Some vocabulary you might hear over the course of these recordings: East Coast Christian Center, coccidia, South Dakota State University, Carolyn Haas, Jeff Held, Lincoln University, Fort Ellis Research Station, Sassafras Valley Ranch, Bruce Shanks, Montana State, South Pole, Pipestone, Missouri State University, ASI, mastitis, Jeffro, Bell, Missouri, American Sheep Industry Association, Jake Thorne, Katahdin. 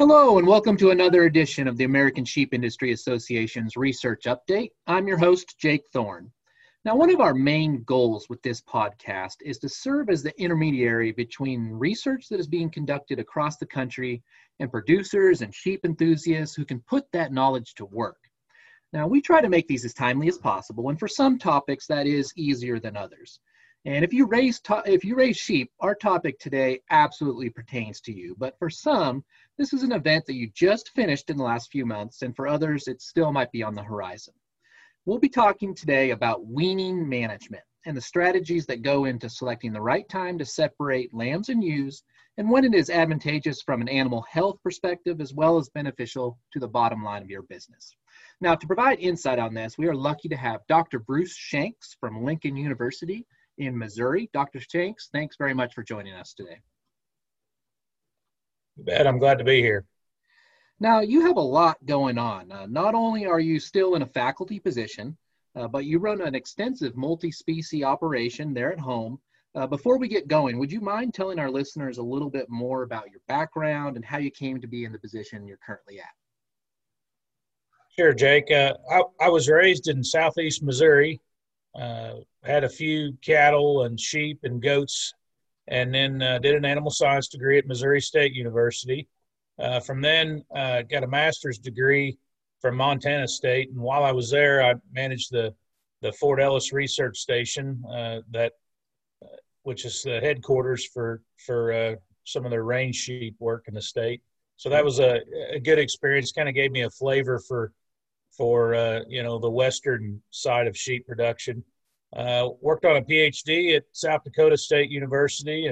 Hello and welcome to another edition of the American Sheep Industry Association's Research Update. I'm your host, Jake Thorne. Now, one of our main goals with this podcast is to serve as the intermediary between research that is being conducted across the country and producers and sheep enthusiasts who can put that knowledge to work. Now, we try to make these as timely as possible, and for some topics that is easier than others. And if you raise sheep, our topic today absolutely pertains to you. But for some, this is an event that you just finished in the last few months, and for others, it still might be on the horizon. We'll be talking today about weaning management and the strategies that go into selecting the right time to separate lambs and ewes, and when it is advantageous from an animal health perspective, as well as beneficial to the bottom line of your business. Now, to provide insight on this, we are lucky to have Dr. Bruce Shanks from Lincoln University in Missouri. Dr. Shanks, thanks very much for joining us today. You bet. I'm glad to be here. Now, you have a lot going on. Not only are you still in a faculty position, but you run an extensive multi-species operation there at home. Before we get going, would you mind telling our listeners a little bit more about your background and how you came to be in the position you're currently at? Sure, Jake. I was raised in southeast Missouri. Had a few cattle and sheep and goats, and then did an animal science degree at Missouri State University. From then, got a master's degree from Montana State, and while I was there, I managed the Fort Ellis Research Station, which is the headquarters for some of their range sheep work in the state. So that was a good experience. Kind of gave me a flavor for the western side of sheep production. Worked on a PhD at South Dakota State University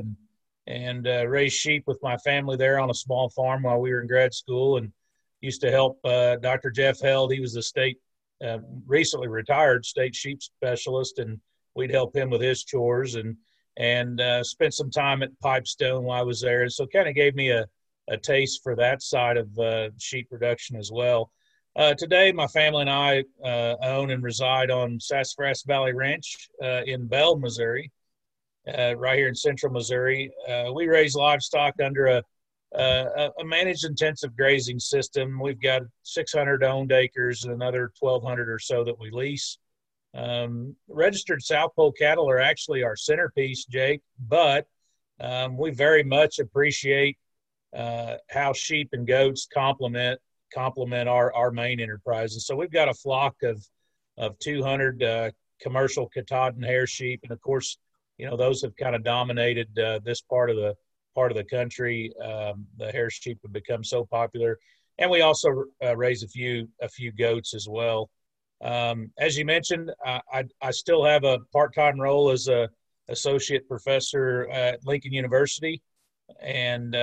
and raised sheep with my family there on a small farm while we were in grad school, and used to help Dr. Jeff Held. He was the recently retired state sheep specialist, and we'd help him with his chores, and spent some time at Pipestone while I was there. And so it kind of gave me a taste for that side of sheep production as well. Today, my family and I own and reside on Sassafras Valley Ranch in Bell, Missouri, right here in central Missouri. We raise livestock under a managed intensive grazing system. We've got 600 owned acres and another 1,200 or so that we lease. Registered South Pole cattle are actually our centerpiece, Jake, but we very much appreciate how sheep and goats complement our main enterprises. So we've got a flock of 200 commercial Katahdin hair sheep, and of course, those have kind of dominated this part of the country. The hair sheep have become so popular, and we also raise a few goats as well. As you mentioned, I still have a part-time role as an associate professor at Lincoln University, and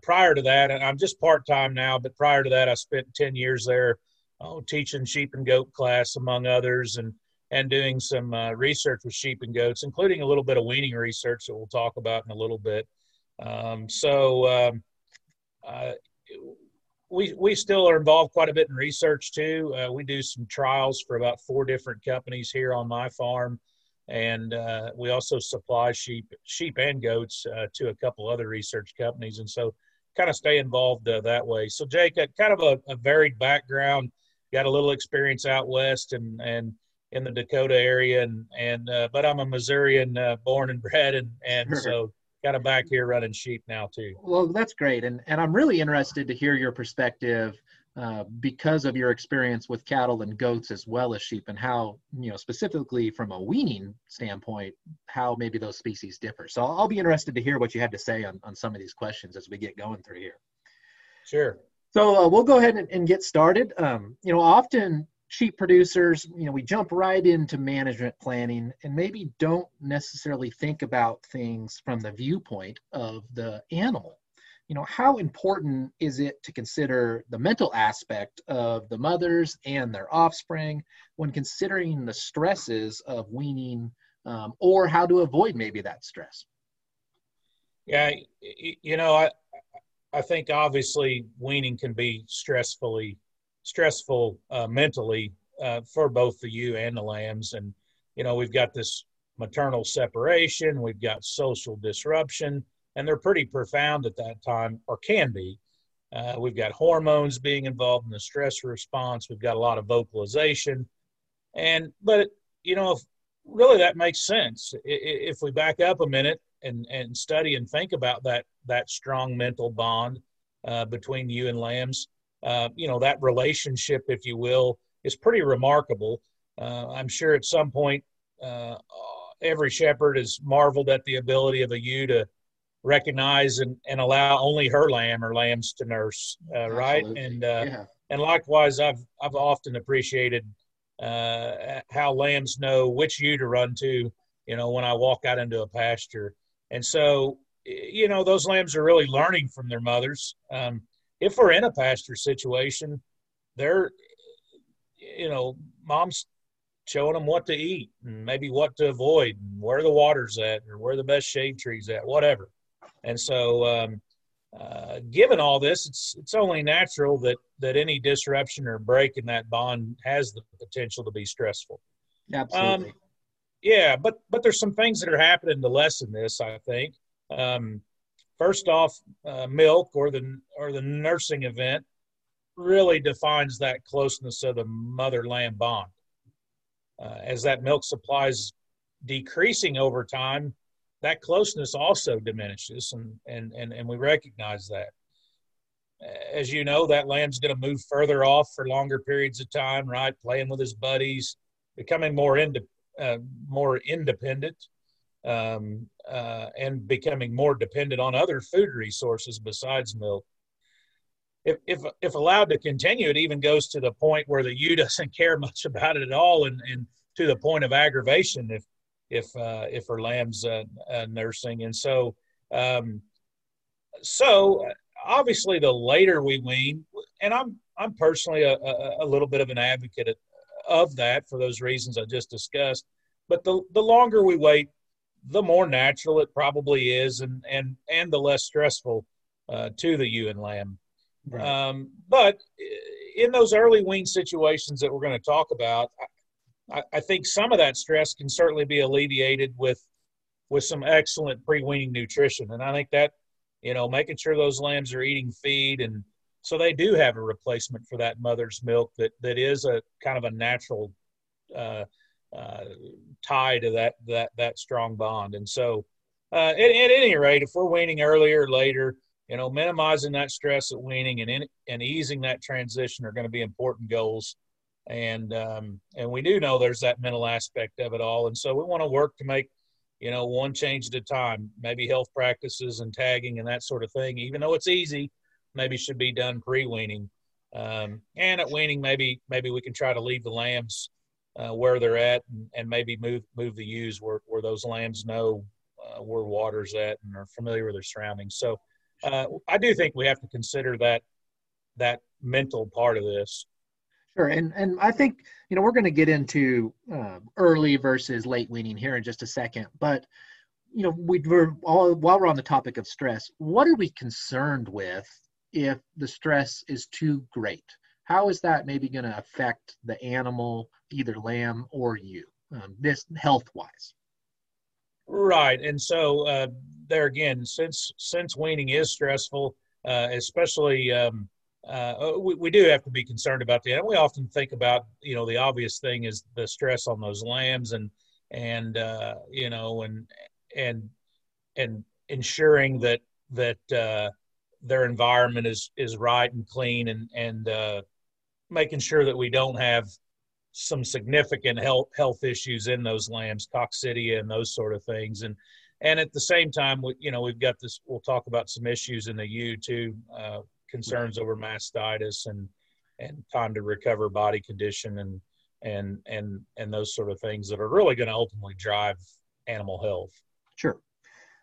prior to that, and I'm just part-time now, but prior to that, I spent 10 years there teaching sheep and goat class, among others, and doing some research with sheep and goats, including a little bit of weaning research that we'll talk about in a little bit. We still are involved quite a bit in research, too. We do some trials for about 4 different companies here on my farm, and we also supply sheep and goats to a couple other research companies, and so kind of stay involved that way. So, Jake, kind of a varied background. Got a little experience out west and in the Dakota area, and but I'm a Missourian, born and bred, and so kind of back here running sheep now too. Well, that's great, and I'm really interested to hear your perspective because of your experience with cattle and goats as well as sheep, and how, specifically from a weaning standpoint, how maybe those species differ. So I'll be interested to hear what you had to say on some of these questions as we get going through here. Sure. So we'll go ahead and get started. Often sheep producers, we jump right into management planning and maybe don't necessarily think about things from the viewpoint of the animal. How important is it to consider the mental aspect of the mothers and their offspring when considering the stresses of weaning, or how to avoid maybe that stress? Yeah, I think obviously weaning can be stressful mentally for both the ewe and the lambs. And, we've got this maternal separation, we've got social disruption, and they're pretty profound at that time, or can be. We've got hormones being involved in the stress response. We've got a lot of vocalization. But you know, really that makes sense. If we back up a minute and study and think about that strong mental bond between you and lambs, you know, that relationship, if you will, is pretty remarkable. I'm sure at some point every shepherd has marveled at the ability of a ewe to recognize and allow only her lamb or lambs to nurse, right? And and likewise, I've often appreciated how lambs know which ewe to run to, you know, when I walk out into a pasture. And so, you know, those lambs are really learning from their mothers. If we're in a pasture situation, they're, you know, mom's showing them what to eat and maybe what to avoid and where the water's at or where the best shade tree's at, whatever. And so given all this, it's only natural that any disruption or break in that bond has the potential to be stressful. Absolutely. But there's some things that are happening to lessen this, I think. First off, milk or the nursing event really defines that closeness of the mother-lamb bond. As that milk supply's decreasing over time, that closeness also diminishes, and we recognize that. As you know, that lamb's going to move further off for longer periods of time, right? Playing with his buddies, becoming more independent, and becoming more dependent on other food resources besides milk. If allowed to continue, it even goes to the point where the ewe doesn't care much about it at all, and to the point of aggravation if her lamb's nursing. And so, obviously, the later we wean, and I'm personally a little bit of an advocate of that for those reasons I just discussed. But the longer we wait, the more natural it probably is, and the less stressful to the ewe and lamb. Right. But in those early wean situations that we're going to talk about, I think some of that stress can certainly be alleviated with some excellent pre-weaning nutrition. And I think that, you know, making sure those lambs are eating feed, and so they do have a replacement for that mother's milk that is a kind of a natural tie to that strong bond. And so at any rate, if we're weaning earlier or later, you know, minimizing that stress at weaning and easing that transition are going to be important goals. And we do know there's that mental aspect of it all. And so we want to work to make, you know, one change at a time. Maybe health practices and tagging and that sort of thing, even though it's easy, maybe should be done pre-weaning. And at weaning, maybe we can try to leave the lambs where they're at and maybe move the ewes where those lambs know where water's at and are familiar with their surroundings. So I do think we have to consider that mental part of this. Sure, and I think, you know, we're going to get into early versus late weaning here in just a second. But, you know, while we're on the topic of stress, what are we concerned with if the stress is too great? How is that maybe going to affect the animal, either lamb or ewe, this health-wise? Right, and so there again, since weaning is stressful, especially we do have to be concerned about that. And we often think about, you know, the obvious thing is the stress on those lambs, and you know, and ensuring that their environment is right and clean, and making sure that we don't have some significant health issues in those lambs, coccidia and those sort of things. And at the same time, we, you know, we've got this, we'll talk about some issues in the ewe too, concerns over mastitis and time to recover body condition and those sort of things that are really going to ultimately drive animal health. Sure.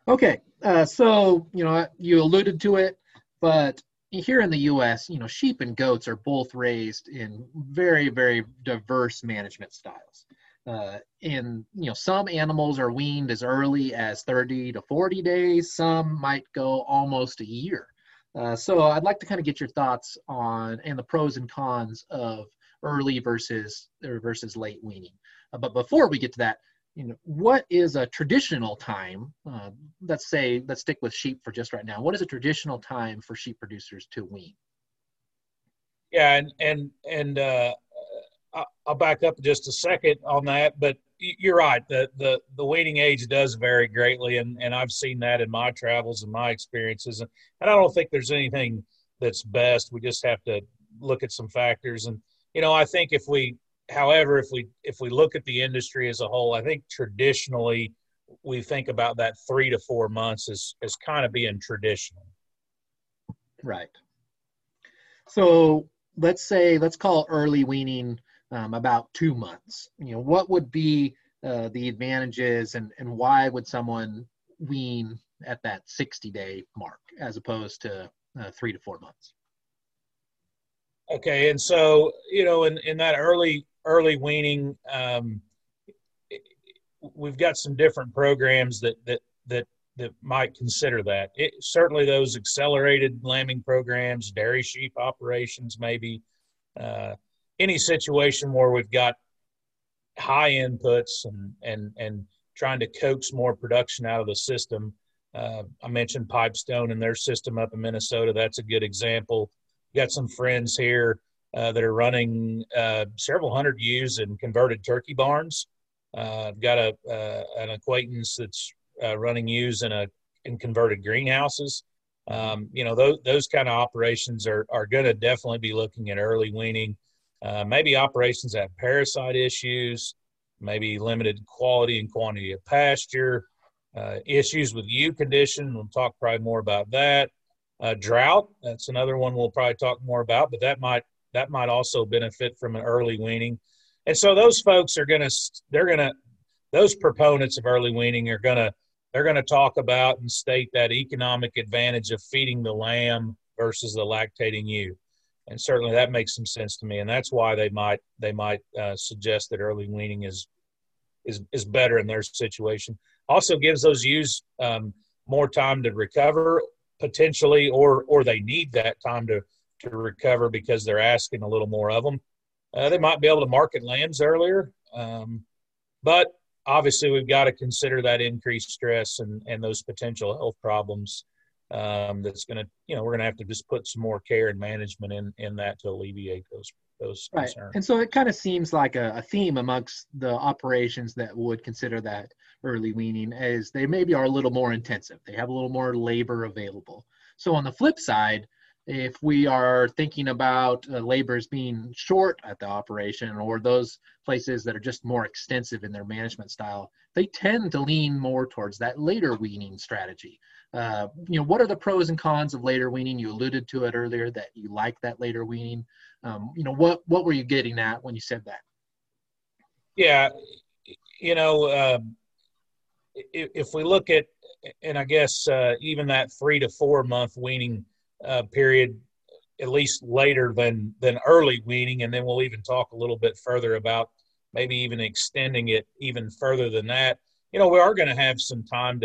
Okay. So, you know, you alluded to it, but here in the U.S., you know, sheep and goats are both raised in very, very diverse management styles. And, you know, some animals are weaned as early as 30 to 40 days. Some might go almost a year. So I'd like to kind of get your thoughts on and the pros and cons of early versus late weaning. But before we get to that, you know, what is a traditional time, let's stick with sheep for just right now, what is a traditional time for sheep producers to wean? Yeah, and I'll back up just a second on that, but you're right, the weaning age does vary greatly, and I've seen that in my travels and my experiences, and I don't think there's anything that's best. We just have to look at some factors, and you know, I think if we, however, if we look at the industry as a whole, I think traditionally we think about that 3 to 4 months as kind of being traditional. Right. So let's call early weaning about 2 months. You know, what would be the advantages, and why would someone wean at that 60-day mark as opposed to 3 to 4 months? Okay, and so, you know, in that early weaning, we've got some different programs that might consider that. Certainly those accelerated lambing programs, dairy sheep operations, maybe any situation where we've got high inputs and trying to coax more production out of the system. I mentioned Pipestone and their system up in Minnesota. That's a good example. We've got some friends here that are running several hundred ewes in converted turkey barns. I've got an acquaintance that's running ewes in converted greenhouses. You know, those kind of operations are going to definitely be looking at early weaning. Maybe operations that have parasite issues, maybe limited quality and quantity of pasture, issues with ewe condition. We'll talk probably more about that. Drought, that's another one we'll probably talk more about, but that might also benefit from an early weaning. And so those folks are going to, those proponents of early weaning they're going to talk about and state that economic advantage of feeding the lamb versus the lactating ewe. And certainly that makes some sense to me, and that's why they might suggest that early weaning is better in their situation. Also gives those ewes more time to recover potentially, or they need that time to recover because they're asking a little more of them. They might be able to market lambs earlier, but obviously we've got to consider that increased stress and those potential health problems. That's going to, you know, we're going to have to just put some more care and management in that to alleviate those right. concerns. And so it kind of seems like a theme amongst the operations that would consider that early weaning is they maybe are a little more intensive. They have a little more labor available. So on the flip side, if we are thinking about labor's being short at the operation, or those places that are just more extensive in their management style, they tend to lean more towards that later weaning strategy. You know, what are the pros and cons of later weaning? You alluded to it earlier that you like that later weaning. You know, what were you getting at when you said that? Yeah, you know, if we look at, and I guess even that 3 to 4 month weaning period, at least later than early weaning, and then we'll even talk a little bit further about maybe even extending it even further than that. You know, we are going to have some time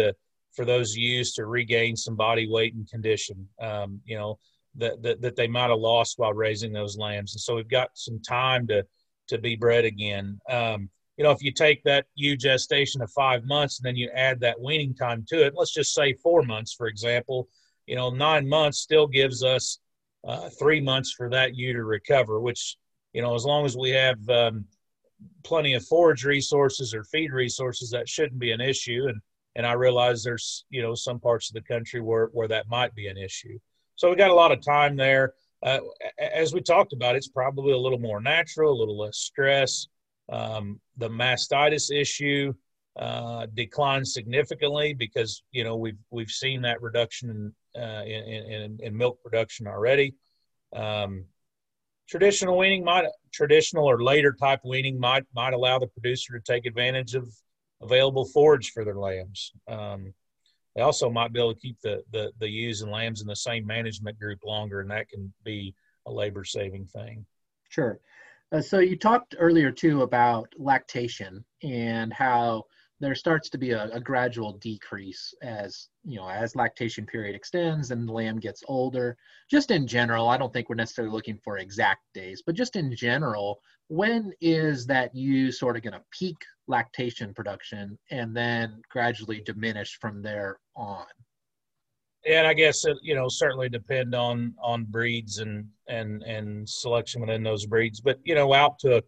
for those ewes to regain some body weight and condition, you know, that they might have lost while raising those lambs. And so we've got some time to be bred again. You know, if you take that ewe gestation of 5 months and then you add that weaning time to it, let's just say 4 months, for example, you know, 9 months still gives us 3 months for that ewe to recover, which, you know, as long as we have plenty of forage resources or feed resources, that shouldn't be an issue. And I realize there's, you know, some parts of the country where that might be an issue. So we got a lot of time there. As we talked about, it's probably a little more natural, a little less stress. The mastitis issue declines significantly because, you know, we've seen that reduction in milk production already. Traditional or later type weaning might allow the producer to take advantage of available forage for their lambs. They also might be able to keep the ewes and lambs in the same management group longer, and that can be a labor-saving thing. Sure. So you talked earlier, too, about lactation and how there starts to be a gradual decrease as you know, as lactation period extends and the lamb gets older, just in general, I don't think we're necessarily looking for exact days, but just in general, when is that you sort of going to peak lactation production and then gradually diminish from there on? And I guess, you know, certainly depend on breeds and selection within those breeds, but, you know, out to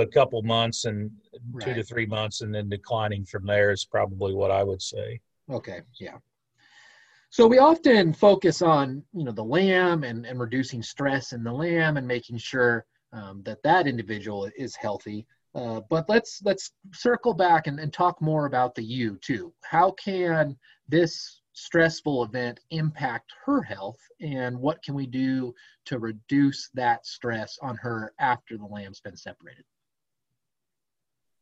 a couple months and right. 2 to 3 months and then declining from there is probably what I would say. Okay. Yeah. So we often focus on, you know, the lamb and reducing stress in the lamb and making sure that individual is healthy. But let's circle back and talk more about the ewe too. How can this stressful event impact her health, and what can we do to reduce that stress on her after the lamb's been separated?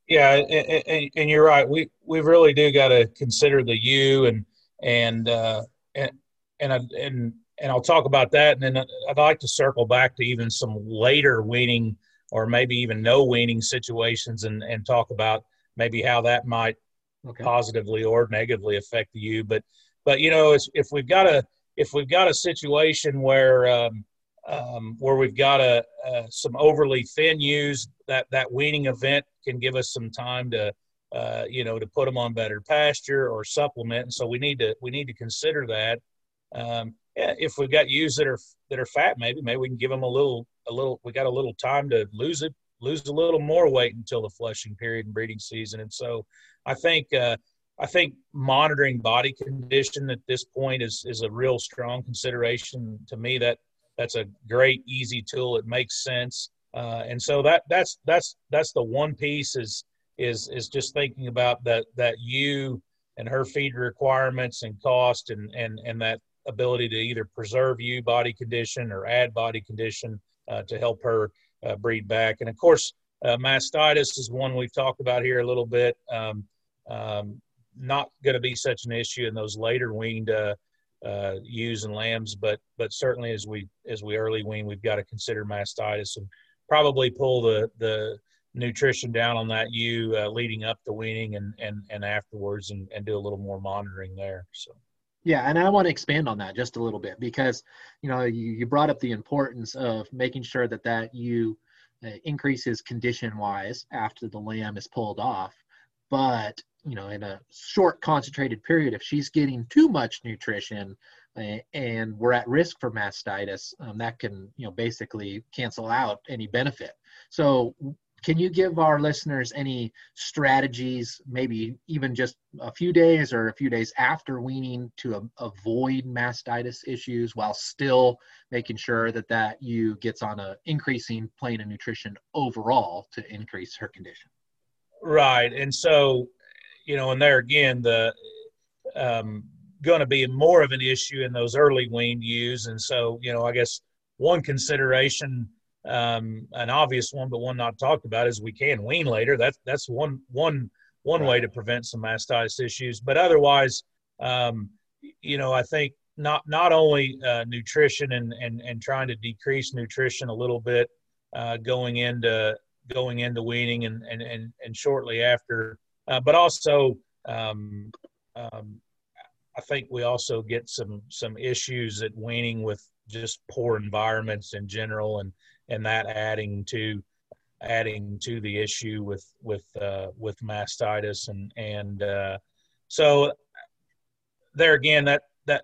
Yeah, and you're right. We really do got to consider the ewe and I'll talk about that, and then I'd like to circle back to even some later weaning or maybe even no weaning situations and talk about maybe how that might okay. positively or negatively affect the ewe. But you know, if we've got a situation where we've got some overly thin ewes, that weaning event can give us some time to to put them on better pasture or supplement. And so we need to consider that. If we've got ewes that are fat, maybe we can give them a little. We got a little time to lose a little more weight until the flushing period and breeding season. And so I think monitoring body condition at this point is a real strong consideration to me. That's a great, easy tool. It makes sense. And so that's the one piece is just thinking about that ewe and her feed requirements and cost and that ability to either preserve ewe body condition or add body condition to help her breed back. And of course, mastitis is one we've talked about here a little bit. Not going to be such an issue in those later weaned ewes and lambs, but certainly as we early wean, we've got to consider mastitis and probably pull the nutrition down on that ewe leading up to weaning and afterwards and do a little more monitoring there. So. Yeah, and I want to expand on that just a little bit because, you know, you brought up the importance of making sure that ewe increases condition-wise after the lamb is pulled off. But, you know, in a short concentrated period, if she's getting too much nutrition and we're at risk for mastitis, that can, you know, basically cancel out any benefit. So can you give our listeners any strategies, maybe even just a few days or a few days after weaning to avoid mastitis issues while still making sure that ewe gets on a increasing plane of nutrition overall to increase her condition? Right. And so, you know, and there again, the going to be more of an issue in those early weaned ewes. And so, you know, I guess one consideration, an obvious one, but one not talked about, is we can wean later. That's one way to prevent some mastitis issues. But otherwise, you know, I think not only nutrition and trying to decrease nutrition a little bit going into weaning and shortly after, but also I think we also get some issues at weaning with just poor environments in general, and that adding to the issue with mastitis and so there again,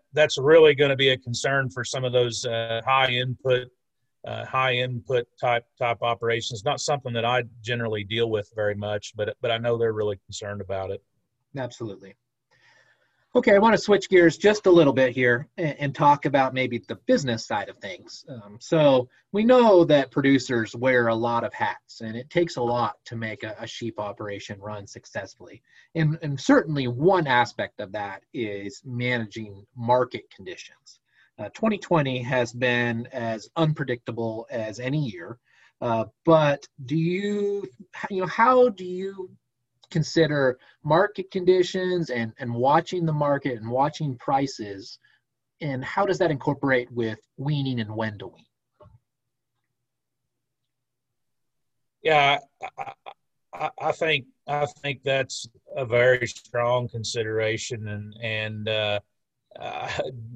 that's really going to be a concern for some of those high input type operations. Not something that I generally deal with very much, but I know they're really concerned about it. Absolutely. Okay, I want to switch gears just a little bit here and talk about maybe the business side of things. So we know that producers wear a lot of hats, and it takes a lot to make a sheep operation run successfully. And certainly one aspect of that is managing market conditions. 2020 has been as unpredictable as any year, but how do you consider market conditions and watching the market and watching prices, and how does that incorporate with weaning and when to wean? Yeah, I think that's a very strong consideration, and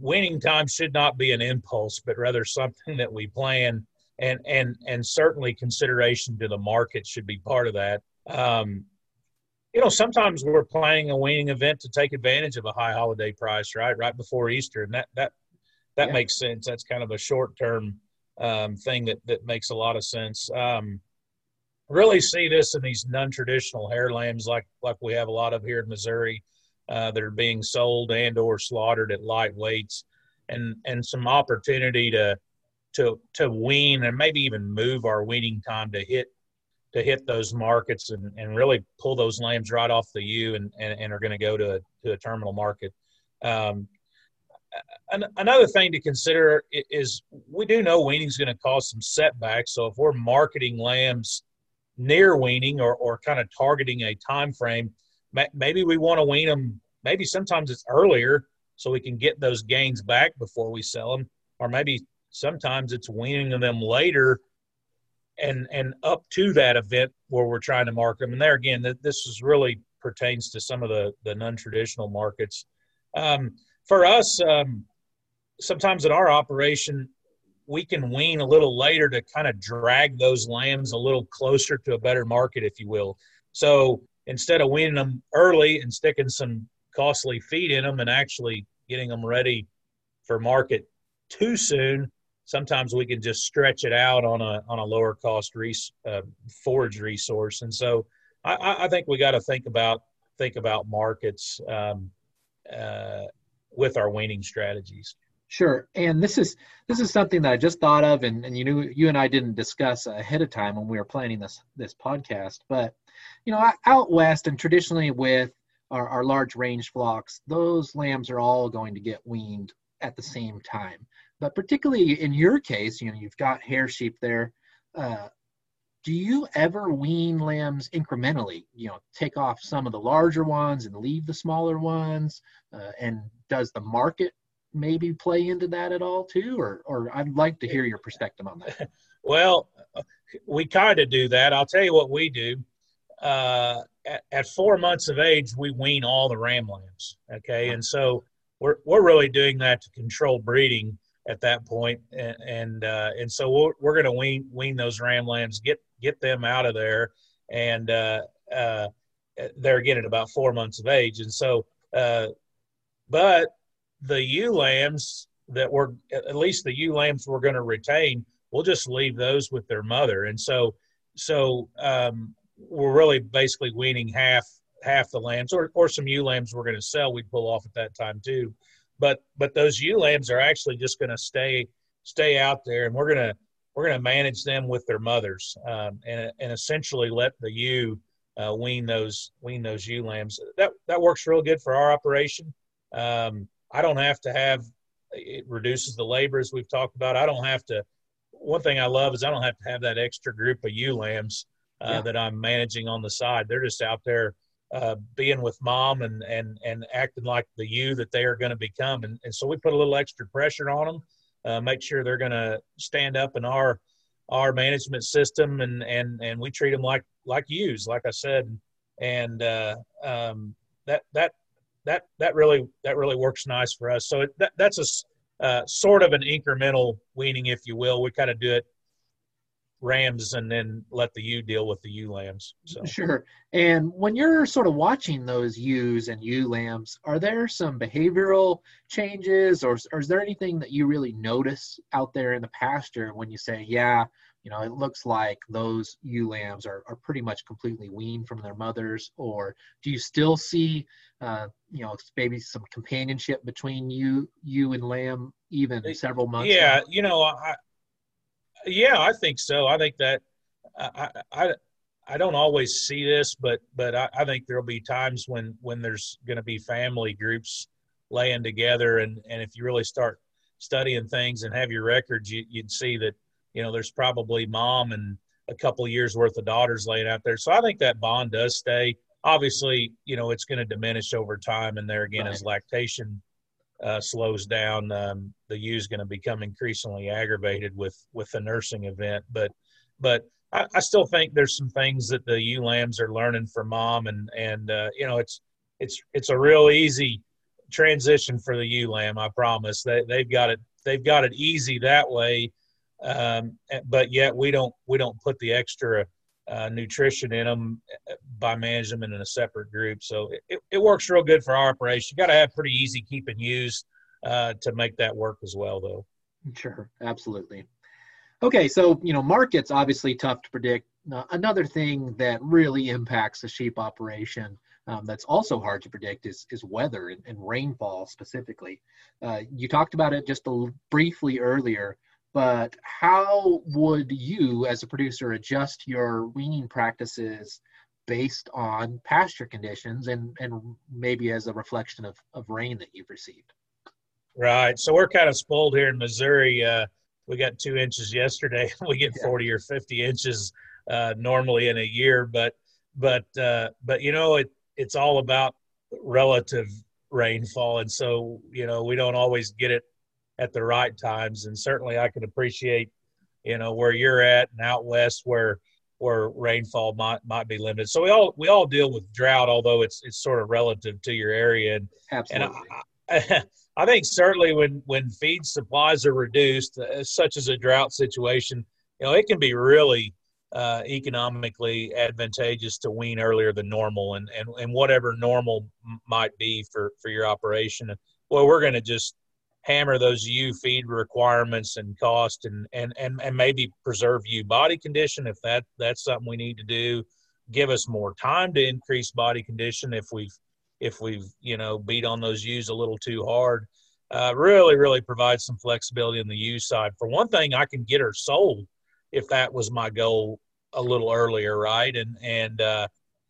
winning time should not be an impulse, but rather something that we plan, and certainly consideration to the market should be part of that. Sometimes we're planning a winning event to take advantage of a high holiday price, right before Easter, and that yeah. makes sense. That's kind of a short-term thing that makes a lot of sense. Really see this in these non-traditional hair lambs like we have a lot of here in Missouri that are being sold and or slaughtered at light weights, and some opportunity to wean and maybe even move our weaning time to hit those markets and really pull those lambs right off the ewe and are going to go to a terminal market. Another thing to consider is we do know weaning is going to cause some setbacks. So if we're marketing lambs near weaning or kind of targeting a time frame, maybe we want to wean them. Maybe sometimes it's earlier so we can get those gains back before we sell them, or maybe sometimes it's weaning them later and up to that event where we're trying to market them. And there again, this is really pertains to some of the non-traditional markets. For us, sometimes in our operation, we can wean a little later to kind of drag those lambs a little closer to a better market, if you will. So instead of weaning them early and sticking some costly feed in them and actually getting them ready for market too soon, sometimes we can just stretch it out on a lower cost forage resource. And so I think we got to think about markets with our weaning strategies. Sure. And this is something that I just thought of, and you knew you and I didn't discuss ahead of time when we were planning this podcast, but out west and traditionally with our large range flocks, those lambs are all going to get weaned at the same time. But particularly in your case, you've got hair sheep there. Do you ever wean lambs incrementally, take off some of the larger ones and leave the smaller ones? And does the market maybe play into that at all too, or I'd like to hear your perspective on that. Well, we kind of do that. I'll tell you what we do. At 4 months of age, we wean all the ram lambs. Okay, and so we're really doing that to control breeding at that point, and so we're going to wean those ram lambs, get them out of there, and they're again at about 4 months of age, and so but the ewe lambs we're going to retain, we'll just leave those with their mother. And so we're really basically weaning half the lambs, or some ewe lambs we're going to sell, we'd pull off at that time too. But those ewe lambs are actually just going to stay out there, and we're going to manage them with their mothers, and essentially let the ewe wean those ewe lambs. That works real good for our operation. I don't have to it reduces the labor, as we've talked about. One thing I love is I don't have to have that extra group of ewe lambs that I'm managing on the side. They're just out there being with mom and acting like the ewe that they are going to become. And so we put a little extra pressure on them, make sure they're going to stand up in our management system. And we treat them like ewes, like I said. And that really works nice for us. So that's a sort of an incremental weaning, if you will. We kind of do it rams and then let the ewe deal with the ewe lambs. So. Sure. And when you're sort of watching those ewes and ewe lambs, are there some behavioral changes or is there anything that you really notice out there in the pasture when you say, it looks like those ewe lambs are pretty much completely weaned from their mothers? Or do you still see, maybe some companionship between ewe and lamb, even several months? Yeah, ago? I think so. I think that I don't always see this, but I think there'll be times when there's going to be family groups laying together, and if you really start studying things and have your records, you'd see that. There's probably mom and a couple years worth of daughters laying out there. So I think that bond does stay. Obviously, it's going to diminish over time. And there again, As lactation slows down, the ewe is going to become increasingly aggravated with the nursing event. But I still think there's some things that the ewe lambs are learning from mom, and you know, it's a real easy transition for the ewe lamb. I promise they've got it easy that way. But yet we don't put the extra nutrition in them by managing them in a separate group. So it works real good for our operation. You got to have pretty easy keeping ewes to make that work as well, though. Sure, absolutely. Okay, so, you know, market's obviously tough to predict. Another thing that really impacts the sheep operation that's also hard to predict is weather and rainfall specifically. You talked about it just briefly earlier, but how would you, as a producer, adjust your weaning practices based on pasture conditions and maybe as a reflection of rain that you've received? Right, so we're kind of spoiled here in Missouri. We got 2 inches yesterday. We get 40 or 50 inches normally in a year, but you know, it's all about relative rainfall, and so, you know, we don't always get it at the right times. And certainly, I can appreciate, you know, where you're at and out west where rainfall might be limited. So we all deal with drought, although it's sort of relative to your area. And, absolutely. I think certainly when feed supplies are reduced, such as a drought situation, you know, it can be really economically advantageous to wean earlier than normal, and whatever normal might be for your operation. Well, we're going to just hammer those ewe feed requirements and cost, and maybe preserve ewe body condition if that's something we need to do. Give us more time to increase body condition if we've you know, beat on those ewes a little too hard. Really, really provides some flexibility in the ewe side. For one thing, I can get her sold if that was my goal a little earlier, right? And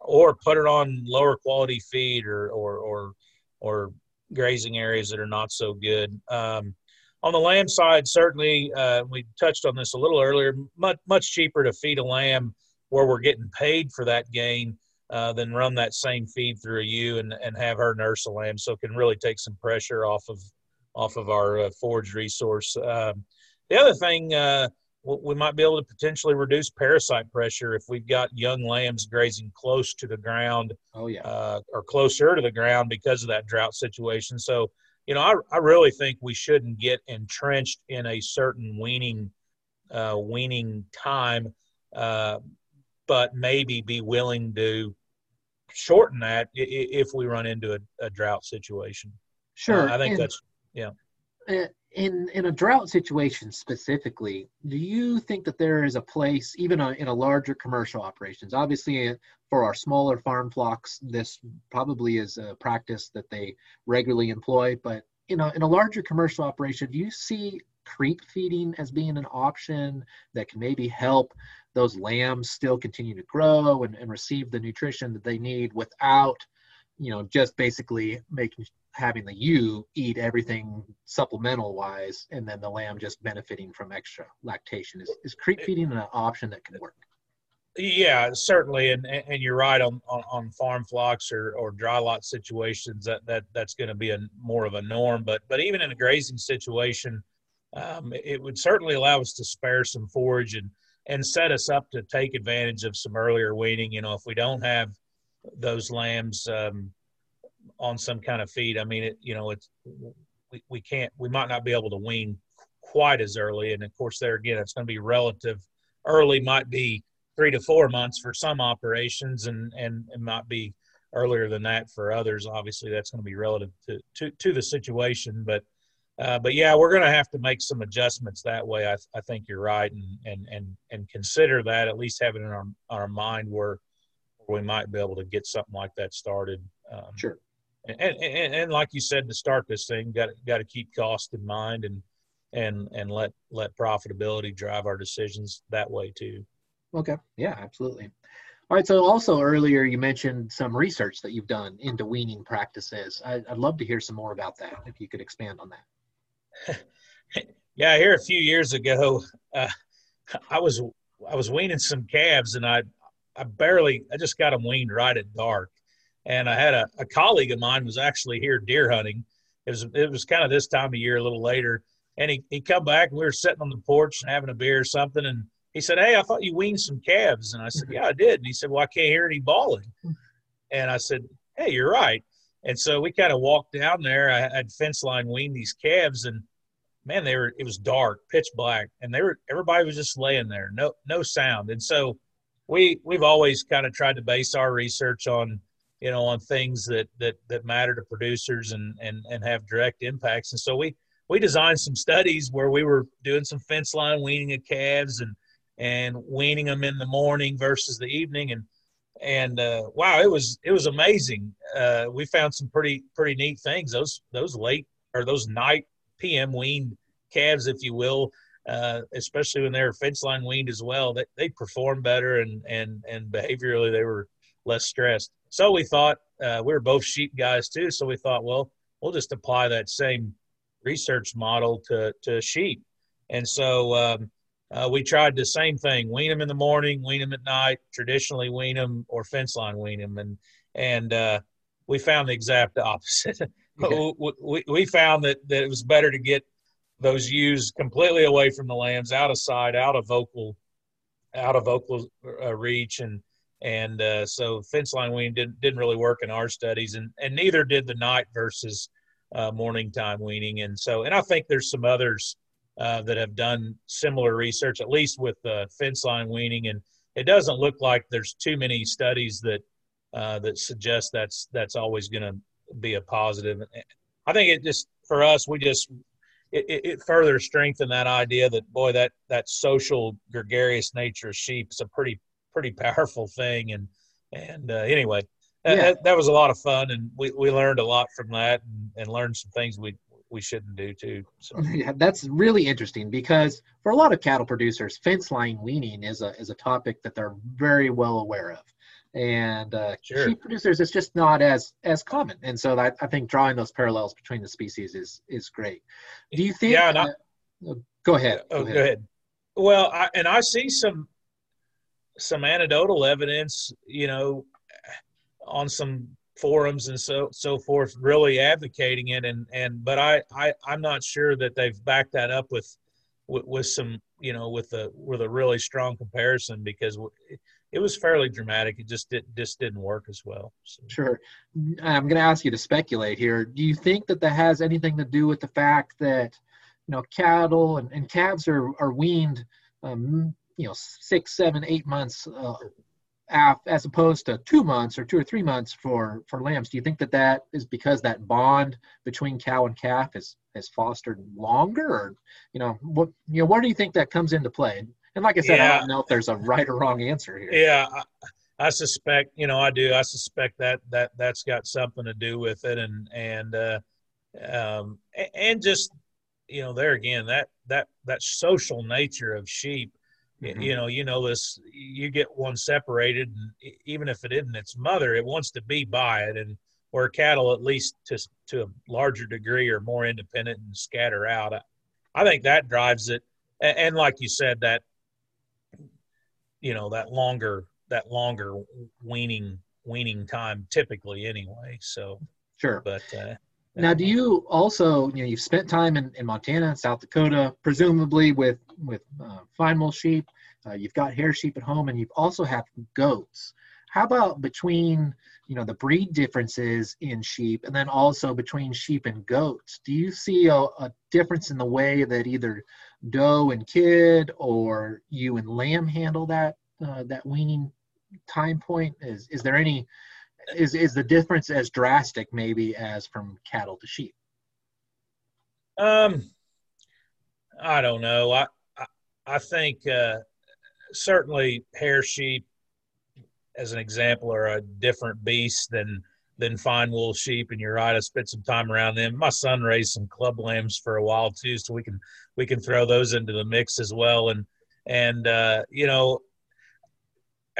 or put her on lower quality feed or grazing areas that are not so good. On the lamb side, certainly, we touched on this a little earlier, much cheaper to feed a lamb where we're getting paid for that gain then run that same feed through a ewe and have her nurse a lamb, so it can really take some pressure off of our forage resource. The other thing, we might be able to potentially reduce parasite pressure if we've got young lambs grazing close to the ground. Oh, yeah. Or closer to the ground because of that drought situation. So, you know, I really think we shouldn't get entrenched in a certain weaning time, but maybe be willing to shorten that if we run into a drought situation. Sure. I think that's, yeah. In a drought situation specifically, do you think that there is a place, even in a larger commercial operations, obviously for our smaller farm flocks, this probably is a practice that they regularly employ, but in a larger commercial operation, do you see creep feeding as being an option that can maybe help those lambs still continue to grow and receive the nutrition that they need without, you know, just basically having the ewe eat everything supplemental wise and then the lamb just benefiting from extra lactation? Is creep feeding an option that can work? Yeah, certainly, and you're right on farm flocks or dry lot situations that's going to be more of a norm, but even in a grazing situation, it would certainly allow us to spare some forage and set us up to take advantage of some earlier weaning. You know, if we don't have those lambs on some kind of feed, I mean, we might not be able to wean quite as early. And of course, there again, it's going to be relative. Early might be 3 to 4 months for some operations, and it might be earlier than that for others. Obviously, that's going to be relative to the situation, but yeah, we're going to have to make some adjustments that way. I think you're right, and consider that, at least have it in our mind where we might be able to get something like that started. Sure. And like you said, to start this thing, got to keep cost in mind and let profitability drive our decisions that way too. Okay. Yeah, absolutely. All right. So also earlier you mentioned some research that you've done into weaning practices. I'd love to hear some more about that, if you could expand on that. Yeah, here a few years ago, I was weaning some calves, and I just got them weaned right at dark. And I had a colleague of mine was actually here deer hunting. It was kind of this time of year, a little later. And he come back, and we were sitting on the porch and having a beer or something. And He said, hey, I thought you weaned some calves. And I said, yeah, I did. And he said, well, I can't hear any bawling. And I said, hey, you're right. And so we kind of walked down there. I had fence line weaned these calves, and man, it was dark, pitch black, and everybody was just laying there, no sound. And so we've always kind of tried to base our research on, on things that matter to producers and have direct impacts. And so we designed some studies where we were doing some fence line weaning of calves and weaning them in the morning versus the evening. And wow, it was amazing. We found some pretty neat things. Those night PM weaned calves, if you will, especially when they were fence line weaned as well, they performed better and behaviorally they were less stressed. So we thought, we were both sheep guys too. So we thought, well, we'll just apply that same research model to sheep. And so, we tried the same thing, wean them in the morning, wean them at night, traditionally wean them or fence line wean them. And we found the exact opposite. Okay. We found that it was better to get those ewes completely away from the lambs, out of sight, out of vocal reach. And so fence line weaning didn't really work in our studies, and neither did the night versus morning time weaning. And so, and I think there's some others that have done similar research, at least with fence line weaning, and it doesn't look like there's too many studies that suggest that's always going to be a positive. I think it just for us, it further strengthened that idea that that social gregarious nature of sheep is a pretty powerful thing. And anyway, that was a lot of fun, and we learned a lot from that, and learned some things we shouldn't do too. So. Yeah, that's really interesting, because for a lot of cattle producers, fence line weaning is a topic that they're very well aware of, and sure. Sheep producers, it's just not as common. And so that, I think drawing those parallels between the species is great. Do you think? Yeah. Go ahead. Oh, go ahead. Well, I see some anecdotal evidence, on some forums and so forth, really advocating it, but I'm not sure that they've backed that up with some, with a really strong comparison, because it was fairly dramatic. It just didn't work as well. So. Sure. I'm going to ask you to speculate here. Do you think that has anything to do with the fact that, cattle and calves are weaned, 6, 7, 8 months as opposed to 2 months or 2 or 3 months for lambs? Do you think that is because that bond between cow and calf is fostered longer, or where do you think that comes into play? And like I said, yeah. I don't know if there's a right or wrong answer here. Yeah, I suspect I suspect that's got something to do with it, and just there again that social nature of sheep. Mm-hmm. This, you get one separated, and even if it isn't its mother, it wants to be by it, and where cattle, at least to a larger degree, are more independent and scatter out. I think that drives it. And like you said, that, that longer weaning time typically anyway. So, sure. But, now, do you also, you've spent time in Montana and South Dakota, presumably with fine-wool sheep, you've got hair sheep at home, and you've also have goats. How about between, the breed differences in sheep, and then also between sheep and goats? Do you see a difference in the way that either doe and kid or ewe and lamb handle that weaning time point? Is there any... Is the difference as drastic maybe as from cattle to sheep? I don't know. I think certainly hair sheep, as an example, are a different beast than fine wool sheep. And you're right, I spent some time around them. My son raised some club lambs for a while too, so we can throw those into the mix as well. And I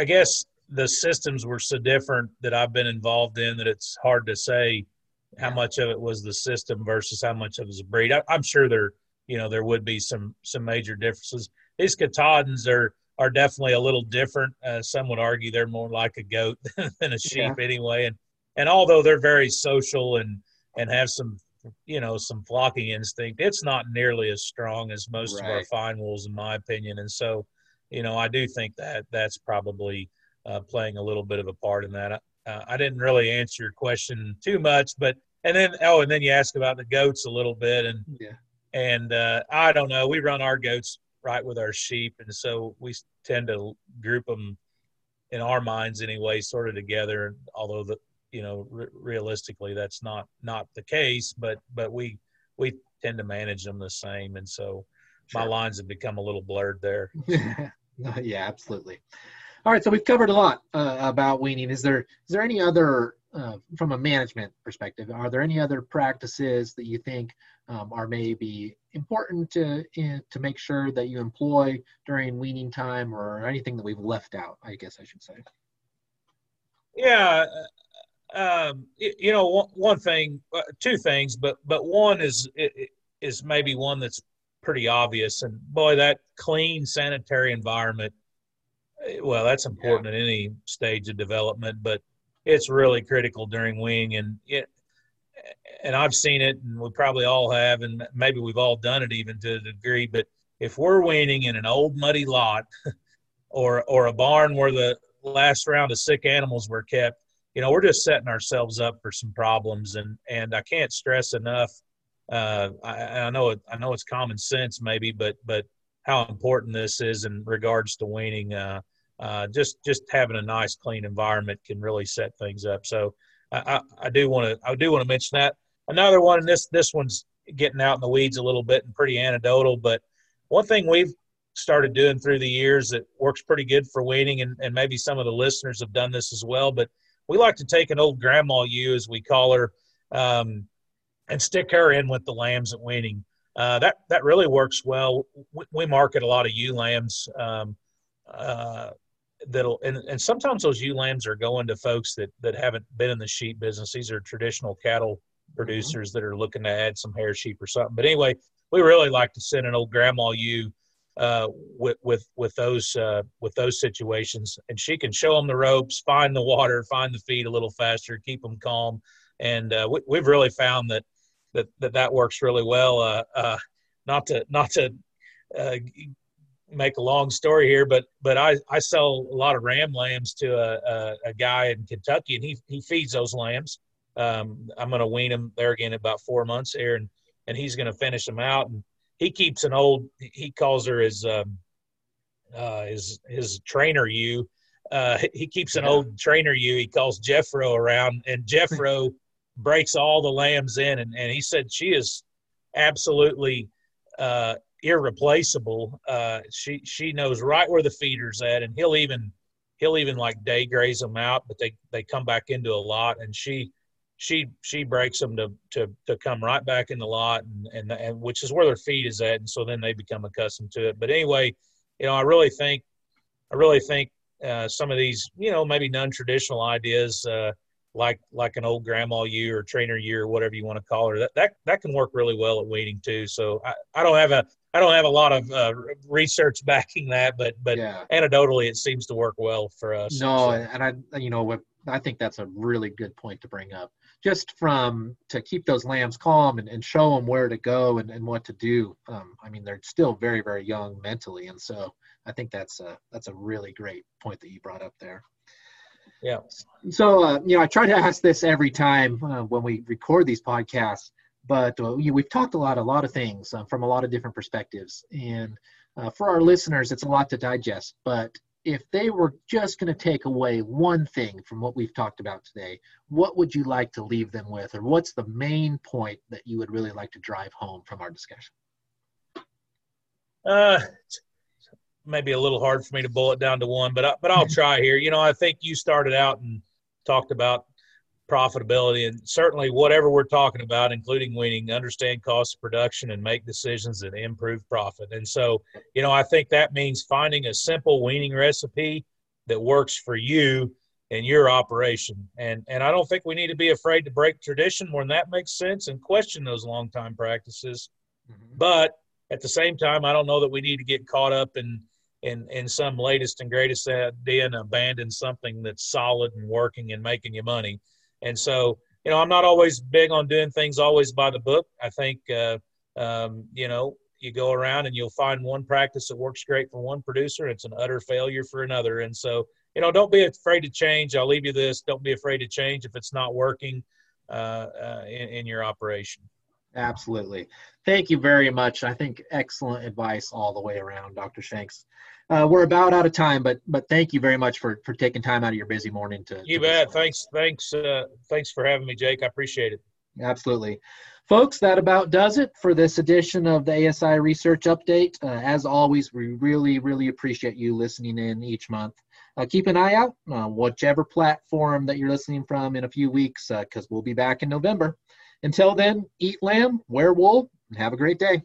guess. The systems were so different that I've been involved in that it's hard to say how much of it was the system versus how much of it was a breed. I'm sure there would be some major differences. These Katahdins are definitely a little different. Some would argue they're more like a goat than a sheep anyway. And although they're very social and have some flocking instinct, it's not nearly as strong as most of our fine wools, in my opinion. And so, you know, I do think that that's probably playing a little bit of a part in that. I didn't really answer your question too much, but and then you ask about the goats a little bit, and yeah. And I don't know. We run our goats right with our sheep, and so we tend to group them in our minds anyway, sort of together. Although realistically, that's not the case, but we tend to manage them the same, and so sure. My lines have become a little blurred there. Yeah, absolutely. All right, so we've covered a lot about weaning. Is there any other from a management perspective, are there any other practices that you think are maybe important to make sure that you employ during weaning time, or anything that we've left out, I guess I should say? Yeah, two things, but one is maybe one that's pretty obvious, and boy, that clean, sanitary environment. Well, that's important at any stage of development, but it's really critical during weaning, and I've seen it, and we probably all have, and maybe we've all done it even to a degree. But if we're weaning in an old muddy lot, or a barn where the last round of sick animals were kept, we're just setting ourselves up for some problems. And I can't stress enough. I know it's common sense maybe, but how important this is in regards to weaning. Just having a nice, clean environment can really set things up. So I do want to mention that. Another one, and this one's getting out in the weeds a little bit and pretty anecdotal, but one thing we've started doing through the years that works pretty good for weaning, and maybe some of the listeners have done this as well, but we like to take an old grandma ewe, as we call her, and stick her in with the lambs at weaning. That really works well. We market a lot of ewe lambs, and sometimes those ewe lambs are going to folks that haven't been in the sheep business. These are traditional cattle producers that are looking to add some hair sheep or something. But anyway, we really like to send an old grandma ewe with those situations, and she can show them the ropes, find the water, find the feed a little faster, keep them calm, and we've really found that works really well. Not to make a long story here, but I sell a lot of ram lambs to a guy in Kentucky, and he feeds those lambs. I'm going to wean them there again in about 4 months here, and he's going to finish them out. And he keeps an old, he calls her his trainer ewe. He keeps an old trainer ewe he calls Jeffro around, and Jeffro breaks all the lambs in, and he said she is absolutely irreplaceable. She knows right where the feeder's at, and he'll even like day graze them out, but they come back into a lot, and she breaks them to come right back in the lot, and which is where their feed is at, and so then they become accustomed to it. But anyway, I really think some of these maybe non-traditional ideas like an old grandma ewe or trainer ewe or whatever you want to call her, that can work really well at weaning too. So I don't have a lot of research backing that, but anecdotally it seems to work well for us. No, so. And I think that's a really good point to bring up, just to keep those lambs calm and show them where to go and what to do. They're still very, very young mentally. And so I think that's a really great point that you brought up there. Yeah. So, I try to ask this every time when we record these podcasts, but we've talked a lot of things from a lot of different perspectives. And for our listeners, it's a lot to digest. But if they were just going to take away one thing from what we've talked about today, what would you like to leave them with? Or what's the main point that you would really like to drive home from our discussion? Maybe a little hard for me to bullet down to one, but I'll try here. I think you started out and talked about profitability, and certainly whatever we're talking about, including weaning, understand cost of production and make decisions that improve profit. And so, I think that means finding a simple weaning recipe that works for you and your operation. And I don't think we need to be afraid to break tradition when that makes sense and question those long-time practices. Mm-hmm. But at the same time, I don't know that we need to get caught up in some latest and greatest idea and abandon something that's solid and working and making you money. And so, I'm not always big on doing things always by the book. I think, you go around and you'll find one practice that works great for one producer. It's an utter failure for another. And so, you know, don't be afraid to change. I'll leave you this. Don't be afraid to change if it's not working in your operation. Absolutely. Thank you very much. I think excellent advice all the way around, Dr. Shanks. We're about out of time, but thank you very much for taking time out of your busy morning to. You bet. Thanks for having me, Jake. I appreciate it. Absolutely. Folks, that about does it for this edition of the ASI Research Update. As always, we really, really appreciate you listening in each month. Keep an eye out on whichever platform that you're listening from in a few weeks, because we'll be back in November. Until then, eat lamb, wear wool, and have a great day.